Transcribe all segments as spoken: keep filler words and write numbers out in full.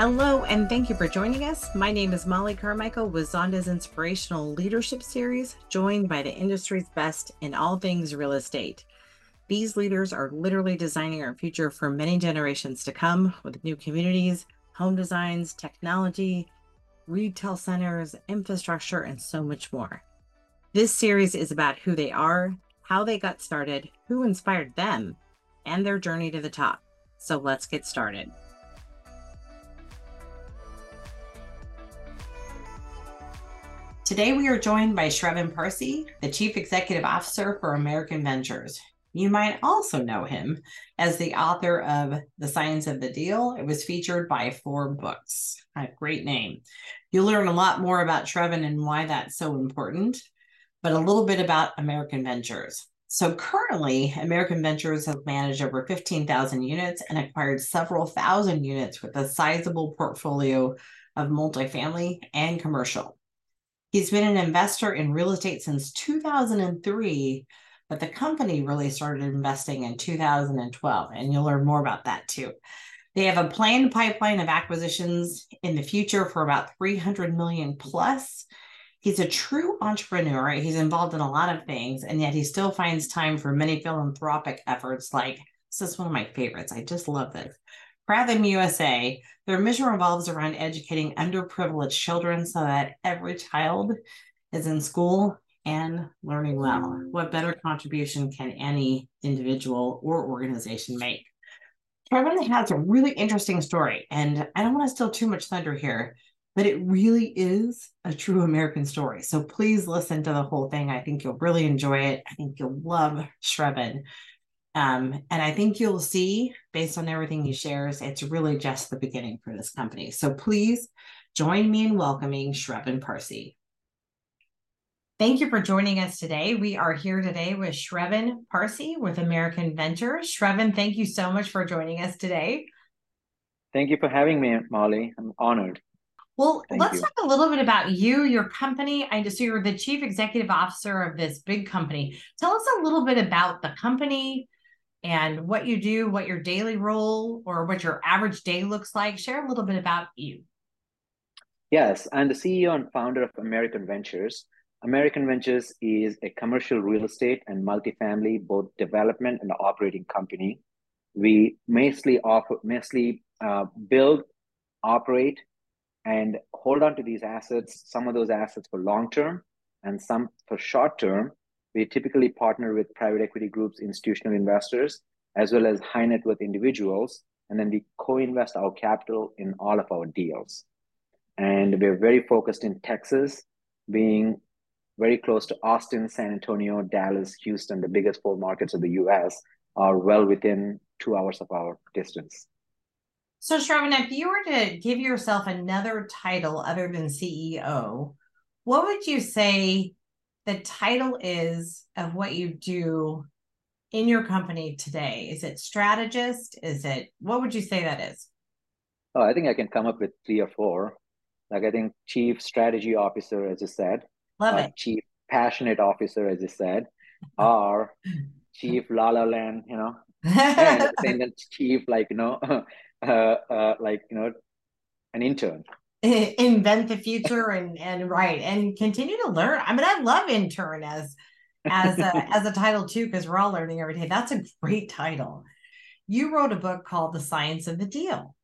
Hello, and thank you for joining us. My name is Mollie Carmichael with Zonda's Inspirational Leadership Series, joined by the industry's best in all things real estate. These leaders are literally designing our future for many generations to come with new communities, home designs, technology, retail centers, infrastructure, and so much more. This series is about who they are, how they got started, who inspired them, and their journey to the top. So let's get started. Today, we are joined by Shravan Parsi, the Chief Executive Officer for American Ventures. You might also know him as the author of The Science of the Deal. It was featured by Forbes books. A great name. You'll learn a lot more about Shravan and why that's so important, but a little bit about American Ventures. So currently, American Ventures has managed over fifteen thousand units and acquired several thousand units with a sizable portfolio of multifamily and commercial. He's been an investor in real estate since two thousand three, but the company really started investing in two thousand twelve, and you'll learn more about that too. They have a planned pipeline of acquisitions in the future for about three hundred million plus. He's a true entrepreneur. He's involved in a lot of things, and yet he still finds time for many philanthropic efforts like, this is one of my favorites. I just love this. Pratham U S A, their mission revolves around educating underprivileged children so that every child is in school and learning well. What better contribution can any individual or organization make? Shravan has a really interesting story, and I don't want to steal too much thunder here, but it really is a true American story. So please listen to the whole thing. I think you'll really enjoy it. I think you'll love Shravan. Um, and I think you'll see, based on everything he shares, it's really just the beginning for this company. So please join me in welcoming Shravan Parsi. Thank you for joining us today. We are here today with Shravan Parsi with American Ventures. Shravan, thank you so much for joining us today. Thank you for having me, Mollie. I'm honored. Well, Thank let's you. talk a little bit about you, your company. I just, so you're the Chief Executive Officer of this big company. Tell us a little bit about the company and what you do, what your daily role or what your average day looks like. Share a little bit about you. Yes, I'm the C E O and founder of American Ventures. American Ventures is a commercial real estate and multifamily, both development and operating company. We mostly, offer, mostly uh, build, operate, and hold on to these assets, some of those assets for long-term and some for short-term. We typically partner with private equity groups, institutional investors, as well as high net worth individuals. And then we co-invest our capital in all of our deals. And we're very focused in Texas, being very close to Austin, San Antonio, Dallas, Houston, the biggest four markets of the U S are well within two hours of our distance. So Shravan, if you were to give yourself another title other than C E O, what would you say the title is of what you do in your company today? Is it strategist? Is it, what would you say that is? Oh, I think I can come up with three or four. Like I think Chief Strategy Officer, as you said. Love it. Chief Passionate Officer, as you said, or Chief La La Land, you know, and then Chief, like, you know, Uh, uh, like, you know, an intern. Invent the future and, and right. And continue to learn. I mean, I love intern as, as a, as a title too, because we're all learning every day. That's a great title. You wrote a book called The Science of the Deal,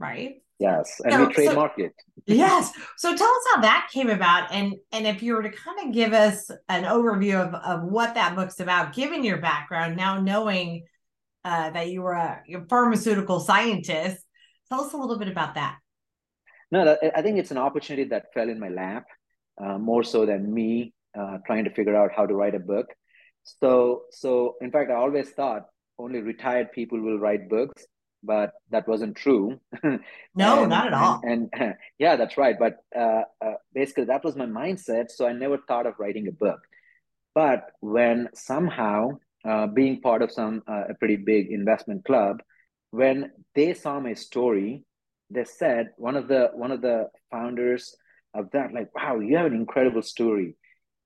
right? Yes. And so, we trademarked so, it. Yes. So tell us how that came about. And, and if you were to kind of give us an overview of, of what that book's about, given your background, now knowing Uh, that you were a pharmaceutical scientist. Tell us a little bit about that. No, that, I think it's an opportunity that fell in my lap, uh, more so than me uh, trying to figure out how to write a book. So, so in fact, I always thought only retired people will write books, but that wasn't true. No, and, not at all. And, and yeah, that's right. But uh, uh, basically, that was my mindset. So I never thought of writing a book. But when somehow... Uh, being part of some uh, a pretty big investment club, when they saw my story, they said one of the one of the founders of that, like, wow, you have an incredible story.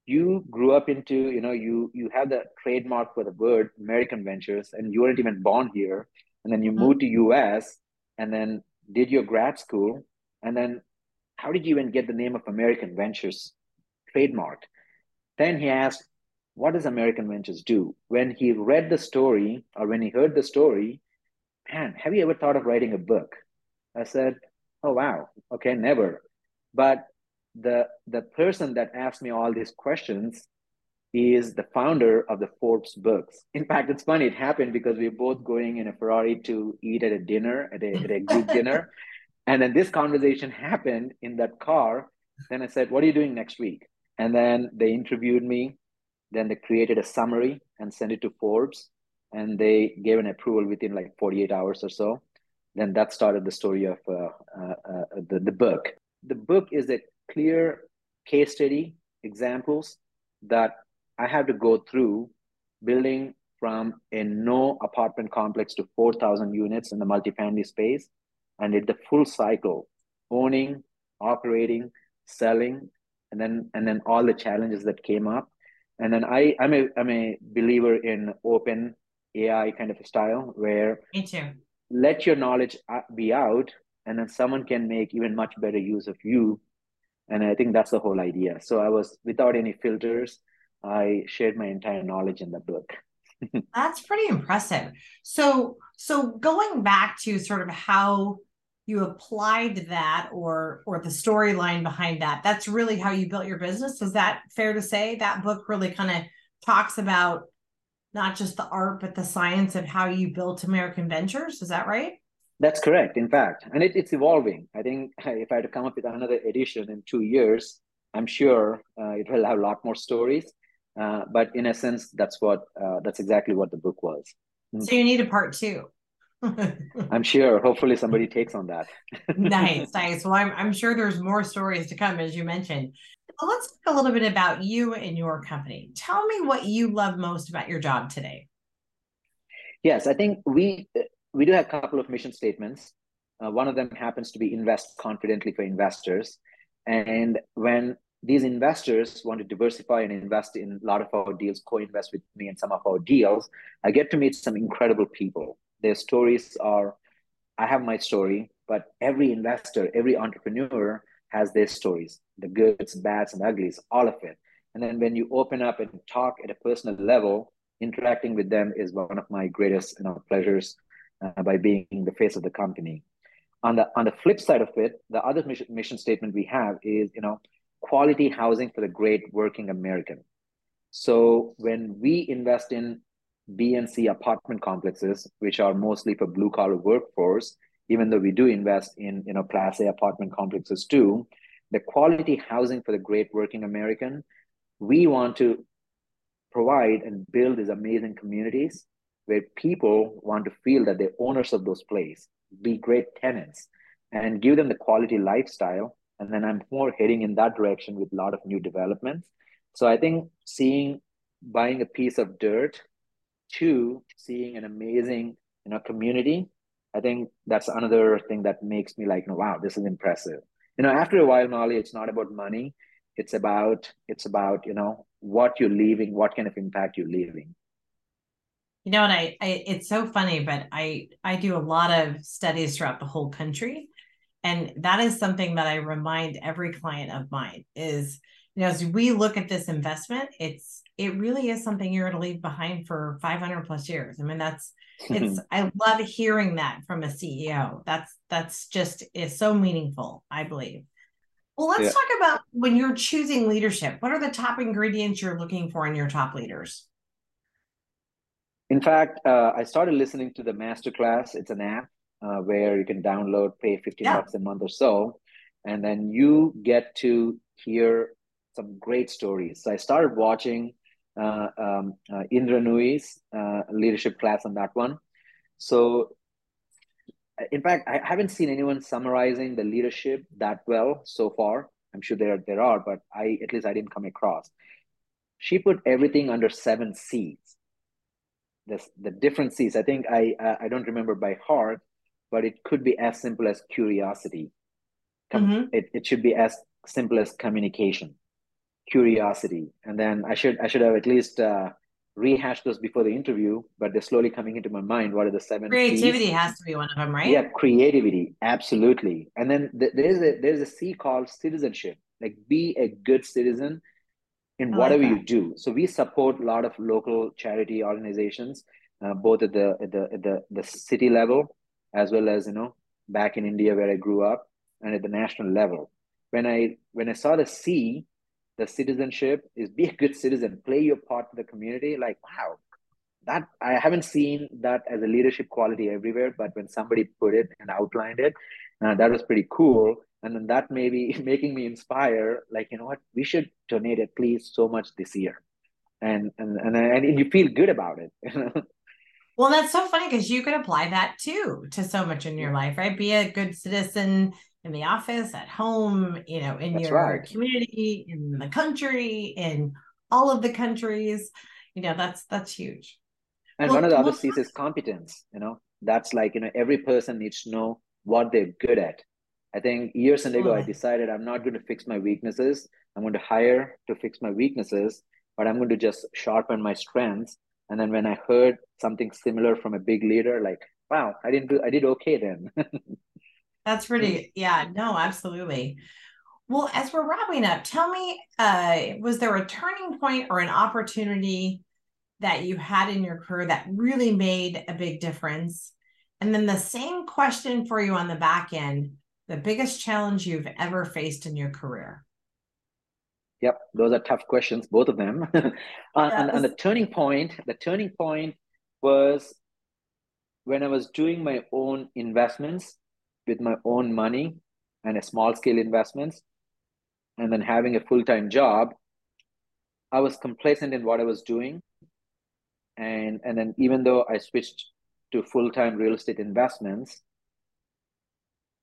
You grew up into, you know, you you have the trademark for the word American Ventures, and you weren't even born here, and then you mm-hmm. moved to U S, and then did your grad school, and then how did you even get the name of American Ventures trademarked? Then he asked, what does American Ventures do? When he read the story, or when he heard the story, man, have you ever thought of writing a book? I said, oh, wow, okay, never. But the, the person that asked me all these questions is the founder of the Forbes books. In fact, it's funny, it happened because we were both going in a Ferrari to eat at a dinner, at a, at a group dinner. And then this conversation happened in that car. Then I said, what are you doing next week? And then they interviewed me. Then they created a summary and sent it to Forbes. And they gave an approval within like forty-eight hours or so. Then that started the story of uh, uh, uh, the, the book. The book is a clear case study, examples that I had to go through, building from a no apartment complex to four thousand units in the multifamily space, and did the full cycle, owning, operating, selling, and then and then all the challenges that came up. And then I, I'm a I'm a believer in open A I kind of a style where Me too. Let your knowledge be out, and then someone can make even much better use of you. And I think that's the whole idea. So I was without any filters. I shared my entire knowledge in the book. That's pretty impressive. So, so going back to sort of how you applied that, or, or the storyline behind that, that's really how you built your business. Is that fair to say? That book really kind of talks about not just the art, but the science of how you built American Ventures. Is that right? That's correct, in fact. And it, it's evolving. I think if I had to come up with another edition in two years, I'm sure uh, it will have a lot more stories. Uh, but in essence, that's what uh, that's exactly what the book was. So you need a part two. I'm sure. Hopefully somebody takes on that. Nice, nice. Well, I'm, I'm sure there's more stories to come, as you mentioned. Well, let's talk a little bit about you and your company. Tell me what you love most about your job today. Yes, I think we we do have a couple of mission statements. Uh, one of them happens to be invest confidently for investors. And when these investors want to diversify and invest in a lot of our deals, co-invest with me in some of our deals, I get to meet some incredible people. Their stories are, I have my story, but every investor, every entrepreneur has their stories, the goods, bads, and uglies, all of it. And then when you open up and talk at a personal level, interacting with them is one of my greatest you know, pleasures uh, by being the face of the company. On the, on the flip side of it, the other mission, mission statement we have is, you know, quality housing for the great working American. So when we invest in B and C apartment complexes, which are mostly for blue collar workforce, even though we do invest in you know Class A apartment complexes too, the quality housing for the great working American, we want to provide and build these amazing communities where people want to feel that they're owners of those places, be great tenants, and give them the quality lifestyle. And then I'm more heading in that direction with a lot of new developments. So I think seeing, buying a piece of dirt to seeing an amazing you know, community, I think that's another thing that makes me like, wow, this is impressive. You know, after a while, Mollie, it's not about money. It's about, it's about, you know, what you're leaving, what kind of impact you're leaving. You know, and I, I it's so funny, but I, I do a lot of studies throughout the whole country. And that is something that I remind every client of mine is, you know, as we look at this investment, it's, it really is something you're going to leave behind for five hundred plus years. I mean, that's, it's, I love hearing that from a C E O. That's, that's just is so meaningful, I believe. Well, let's yeah. talk about when you're choosing leadership, what are the top ingredients you're looking for in your top leaders? In fact, uh, I started listening to the Masterclass. It's an app. Uh, where you can download, pay fifteen bucks yeah. a month or so, and then you get to hear some great stories. So I started watching uh, um, uh, Indra Nui's uh, leadership class on that one. So in fact, I haven't seen anyone summarizing the leadership that well so far. I'm sure there, there are, but I at least I didn't come across. She put everything under seven C's. The, the different C's, I think I uh, I don't remember by heart, but it could be as simple as curiosity. Mm-hmm. It, it should be as simple as communication, curiosity. And then I should I should have at least uh, rehash those before the interview, but they're slowly coming into my mind. What are the seven? Creativity C's? Has to be one of them, right? Yeah, creativity, absolutely. And then th there's a there's a C called citizenship, like be a good citizen in whatever like you do. So we support a lot of local charity organizations, uh, both at the at the at the the city level, as well as you know back in India where I grew up, and at the national level. When I when I saw the C, the citizenship is be a good citizen, play your part to the community. Like, wow, that I haven't seen that as a leadership quality everywhere, but when somebody put it and outlined it, uh, that was pretty cool. And then that may be making me inspire, like, you know what, we should donate at least so much this year. And, and, and, and you feel good about it. Well, that's so funny because you could apply that too, to so much in your life, right? Be a good citizen in the office, at home, you know, in that's your right. community, in the country, in all of the countries, you know, that's, that's huge. And well, one of the other C's is competence, you know, that's like, you know, every person needs to know what they're good at. I think years and ago, I decided I'm not going to fix my weaknesses. I'm going to hire to fix my weaknesses, but I'm going to just sharpen my strengths. And then when I heard something similar from a big leader, like, wow, I didn't do, I did okay then. That's pretty, yeah, no, absolutely. Well, as we're wrapping up, tell me, uh, was there a turning point or an opportunity that you had in your career that really made a big difference? And then the same question for you on the back end, the biggest challenge you've ever faced in your career? Yep, those are tough questions, both of them. and, and, and the turning point, the turning point was when I was doing my own investments, with my own money and a small scale investments, and then having a full-time job, I was complacent in what I was doing. And, and then even though I switched to full-time real estate investments,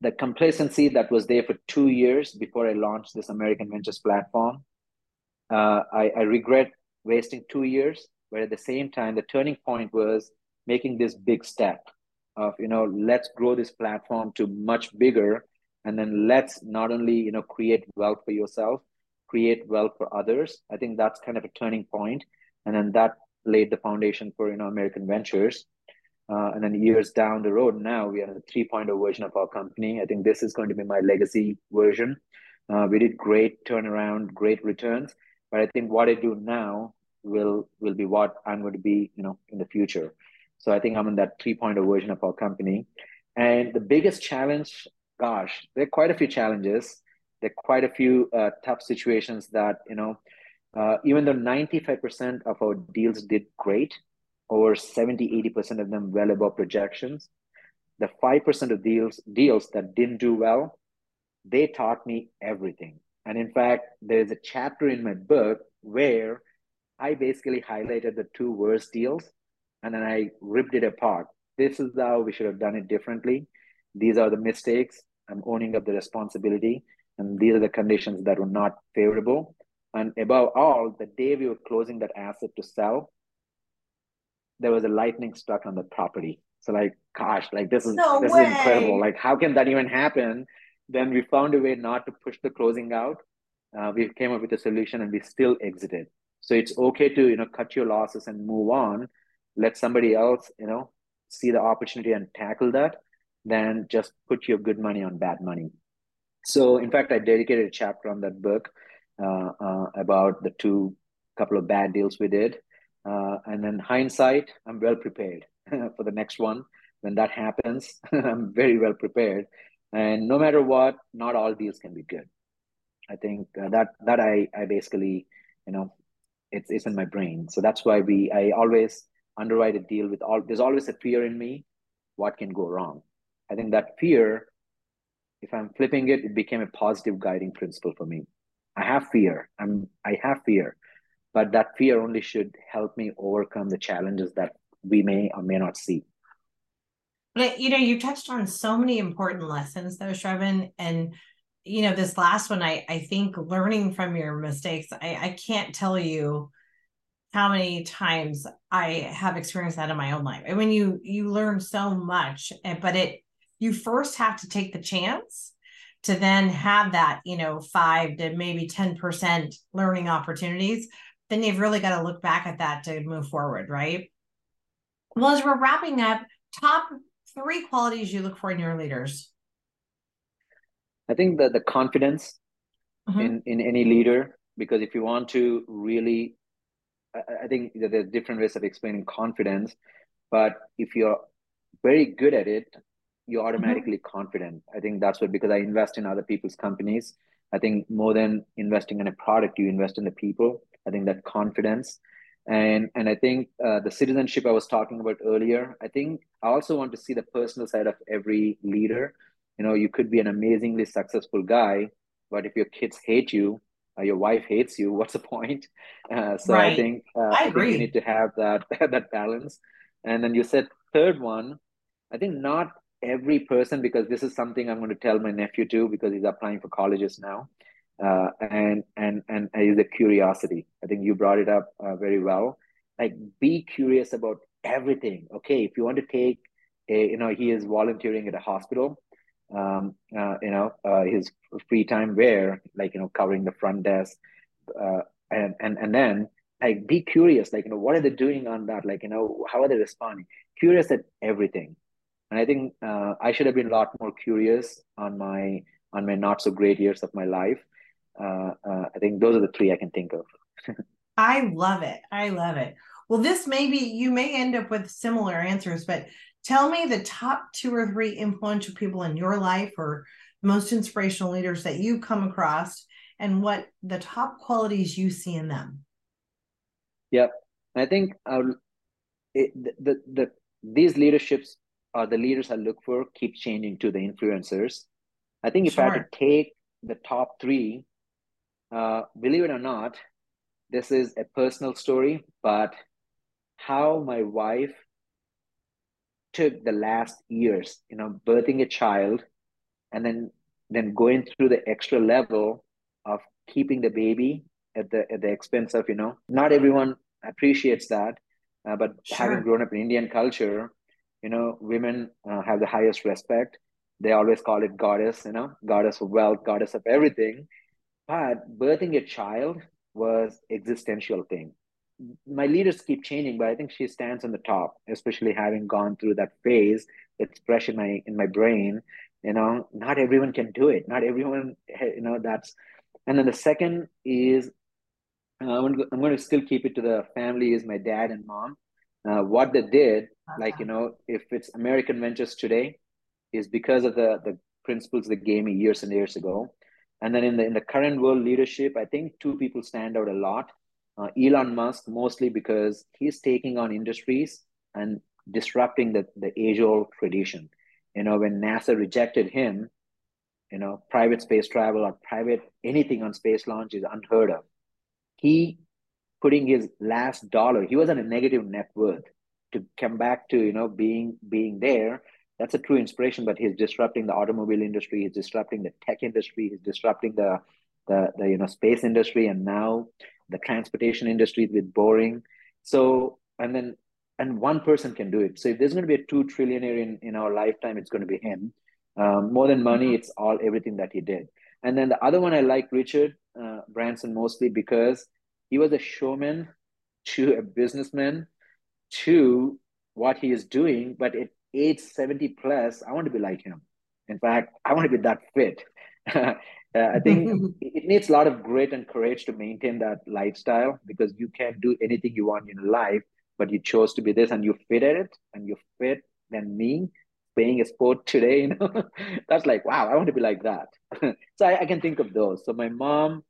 the complacency that was there for two years before I launched this American Ventures platform, uh, I, I regret wasting two years, but at the same time, the turning point was making this big step of, you know, let's grow this platform to much bigger. And then let's not only, you know, create wealth for yourself, create wealth for others. I think that's kind of a turning point. And then that laid the foundation for, you know, American Ventures. Uh, and then years down the road now, we are in the three point oh version of our company. I think this is going to be my legacy version. Uh, we did great turnaround, great returns. But I think what I do now will, will be what I'm going to be, you know, in the future. So I think I'm in that three point oh version of our company. And the biggest challenge, gosh, there are quite a few challenges. There are quite a few uh, tough situations that, you know, uh, even though ninety-five percent of our deals did great, over seventy, eighty percent of them well above projections, the five percent of deals, deals that didn't do well, they taught me everything. And in fact, there's a chapter in my book where I basically highlighted the two worst deals and then I ripped it apart. This is how we should have done it differently. These are the mistakes. I'm owning up the responsibility. And these are the conditions that were not favorable. And above all, the day we were closing that asset to sell, there was a lightning struck on the property. So like, gosh, like this is, no this way. is incredible. Like, how can that even happen? Then we found a way not to push the closing out. Uh, we came up with a solution and we still exited. So it's okay to, you know, cut your losses and move on. Let somebody else, you know, see the opportunity and tackle that, than just put your good money on bad money. So, in fact, I dedicated a chapter on that book uh, uh, about the two couple of bad deals we did. Uh, and then hindsight, I'm well prepared for the next one. When that happens, I'm very well prepared. And no matter what, not all deals can be good. I think uh, that that I, I basically, you know, it's, it's in my brain. So that's why we I always... underwrite a deal with all, there's always a fear in me, what can go wrong? I think that fear, if I'm flipping it, it became a positive guiding principle for me. I have fear, I'm, I have fear, but that fear only should help me overcome the challenges that we may or may not see. But, you know, you touched on so many important lessons though, Shravan, and you know, this last one, I, I think learning from your mistakes, I, I can't tell you how many times I have experienced that in my own life. And when you, you learn so much, but it, you first have to take the chance to then have that, you know, five to maybe ten percent learning opportunities then you've really got to look back at that to move forward, right? Well, as we're wrapping up, top three qualities you look for in your leaders. I think that the confidence mm-hmm. in, in any leader, because if you want to really, I, I think that there are different ways of explaining confidence, but if you're very good at it, you're automatically mm-hmm. confident. I think that's what, because I invest in other people's companies. I think more than investing in a product, you invest in the people. I think that confidence. And and I think uh, the citizenship I was talking about earlier, I think I also want to see the personal side of every leader. You know, you could be an amazingly successful guy, but if your kids hate you, or your wife hates you, what's the point? Uh, so right. I think uh, I, I think agree. You need to have that that balance. And then you said third one, I think not every person, because this is something I'm going to tell my nephew too, because he's applying for colleges now. Uh, and and and is the curiosity. I think you brought it up uh, very well. Like, be curious about everything. Okay, if you want to take, a, you know, he is volunteering at a hospital. Um, uh, you know, uh, his free time where, like, you know, covering the front desk, uh, and and and then like be curious. Like, you know, what are they doing on that? Like, you know, how are they responding? Curious at everything. And I think uh, I should have been a lot more curious on my on my not so great years of my life. Uh, uh, I think those are the three I can think of. I love it. I love it. Well, this may be, you may end up with similar answers, but tell me the top two or three influential people in your life or most inspirational leaders that you come across and what the top qualities you see in them. Yeah. I think uh, it, the, the, the, these leaderships or the leaders I look for keep changing to the influencers. I think if sure. I had to take the top three, Uh, believe it or not, this is a personal story, but how my wife took the last years, you know, birthing a child and then then going through the extra level of keeping the baby at the at the expense of, you know, not everyone appreciates that, uh, but sure. having grown up in Indian culture, you know, women uh, have the highest respect. They always call it goddess, you know, goddess of wealth, goddess of everything. But birthing a child was existential thing. My leaders keep changing, but I think she stands on the top, especially having gone through that phase. It's fresh in my in my brain. You know, not everyone can do it. Not everyone, you know, that's. And then the second is, uh, I'm going to, I'm going to still keep it to the family, is my dad and mom. Uh, what they did, okay. like, you know, if it's American Ventures today, is because of the, the principles they gave me years and years ago. And then in the in the current world leadership, I think two people stand out a lot. Uh, Elon Musk, mostly because he's taking on industries and disrupting the, the age-old tradition. You know, when NASA rejected him, you know, private space travel or private anything on space launch is unheard of. He putting his last dollar, he was on a negative net worth, to come back to, you know, being being there. That's a true inspiration, but he's disrupting the automobile industry, he's disrupting the tech industry, he's disrupting the, the, the you know, space industry, and now the transportation industry with Boring. So, and then, and one person can do it. So if there's going to be a two trillionaire in, in our lifetime, it's going to be him. Um, more than money, it's all, everything that he did. And then the other one I like, Richard uh, Branson, mostly because he was a showman to a businessman to what he is doing, but it, age seventy plus, I want to be like him. In fact, I want to be that fit. uh, I think it needs a lot of grit and courage to maintain that lifestyle, because you can do anything you want in life, but you chose to be this and you fit at it, and you're fit than me playing a sport today. You know, that's like, wow, I want to be like that. So I, I can think of those. So my mom,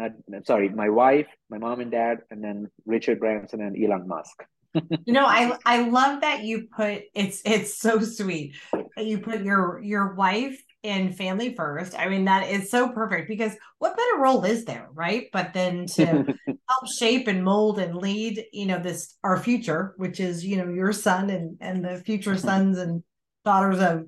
uh, sorry, my wife, my mom and dad, and then Richard Branson and Elon Musk. You know, I I love that you put, it's it's so sweet that you put your your wife and family first. I mean, that is so perfect, because what better role is there, right? But then to help shape and mold and lead, you know, this, our future, which is, you know, your son and and the future sons and daughters of,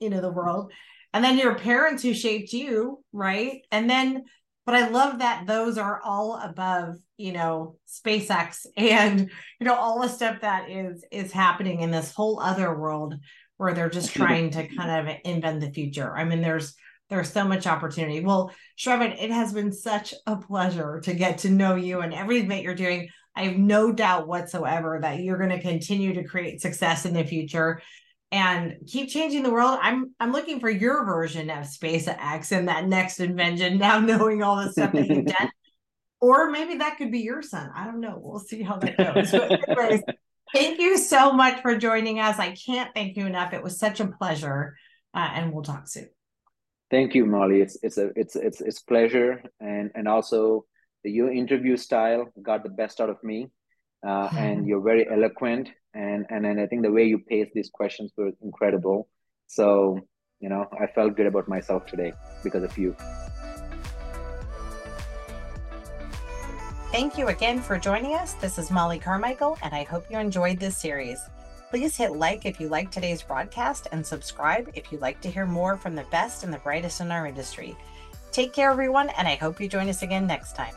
you know, the world. And then your parents who shaped you, right? And then, but I love that those are all above, you know, SpaceX and, you know, all the stuff that is is happening in this whole other world where they're just trying to kind of invent the future. I mean, there's There's so much opportunity. Well, Shravan, it has been such a pleasure to get to know you and everything that you're doing. I have no doubt whatsoever that you're going to continue to create success in the future and keep changing the world. I'm I'm looking for your version of SpaceX and that next invention, now knowing all the stuff that you've done. Or maybe that could be your son. I don't know. We'll see how that goes. But anyways, thank you so much for joining us. I can't thank you enough. It was such a pleasure. Uh, and we'll talk soon. Thank you, Mollie. It's it's a it's it's it's pleasure, and and also the, your interview style got the best out of me, uh, mm. and you're very eloquent, and and and I think the way you paced these questions were incredible. So you know, I felt good about myself today because of you. Thank you again for joining us. This is Mollie Carmichael, and I hope you enjoyed this series. Please hit like if you like today's broadcast and subscribe if you'd like to hear more from the best and the brightest in our industry. Take care, everyone, and I hope you join us again next time.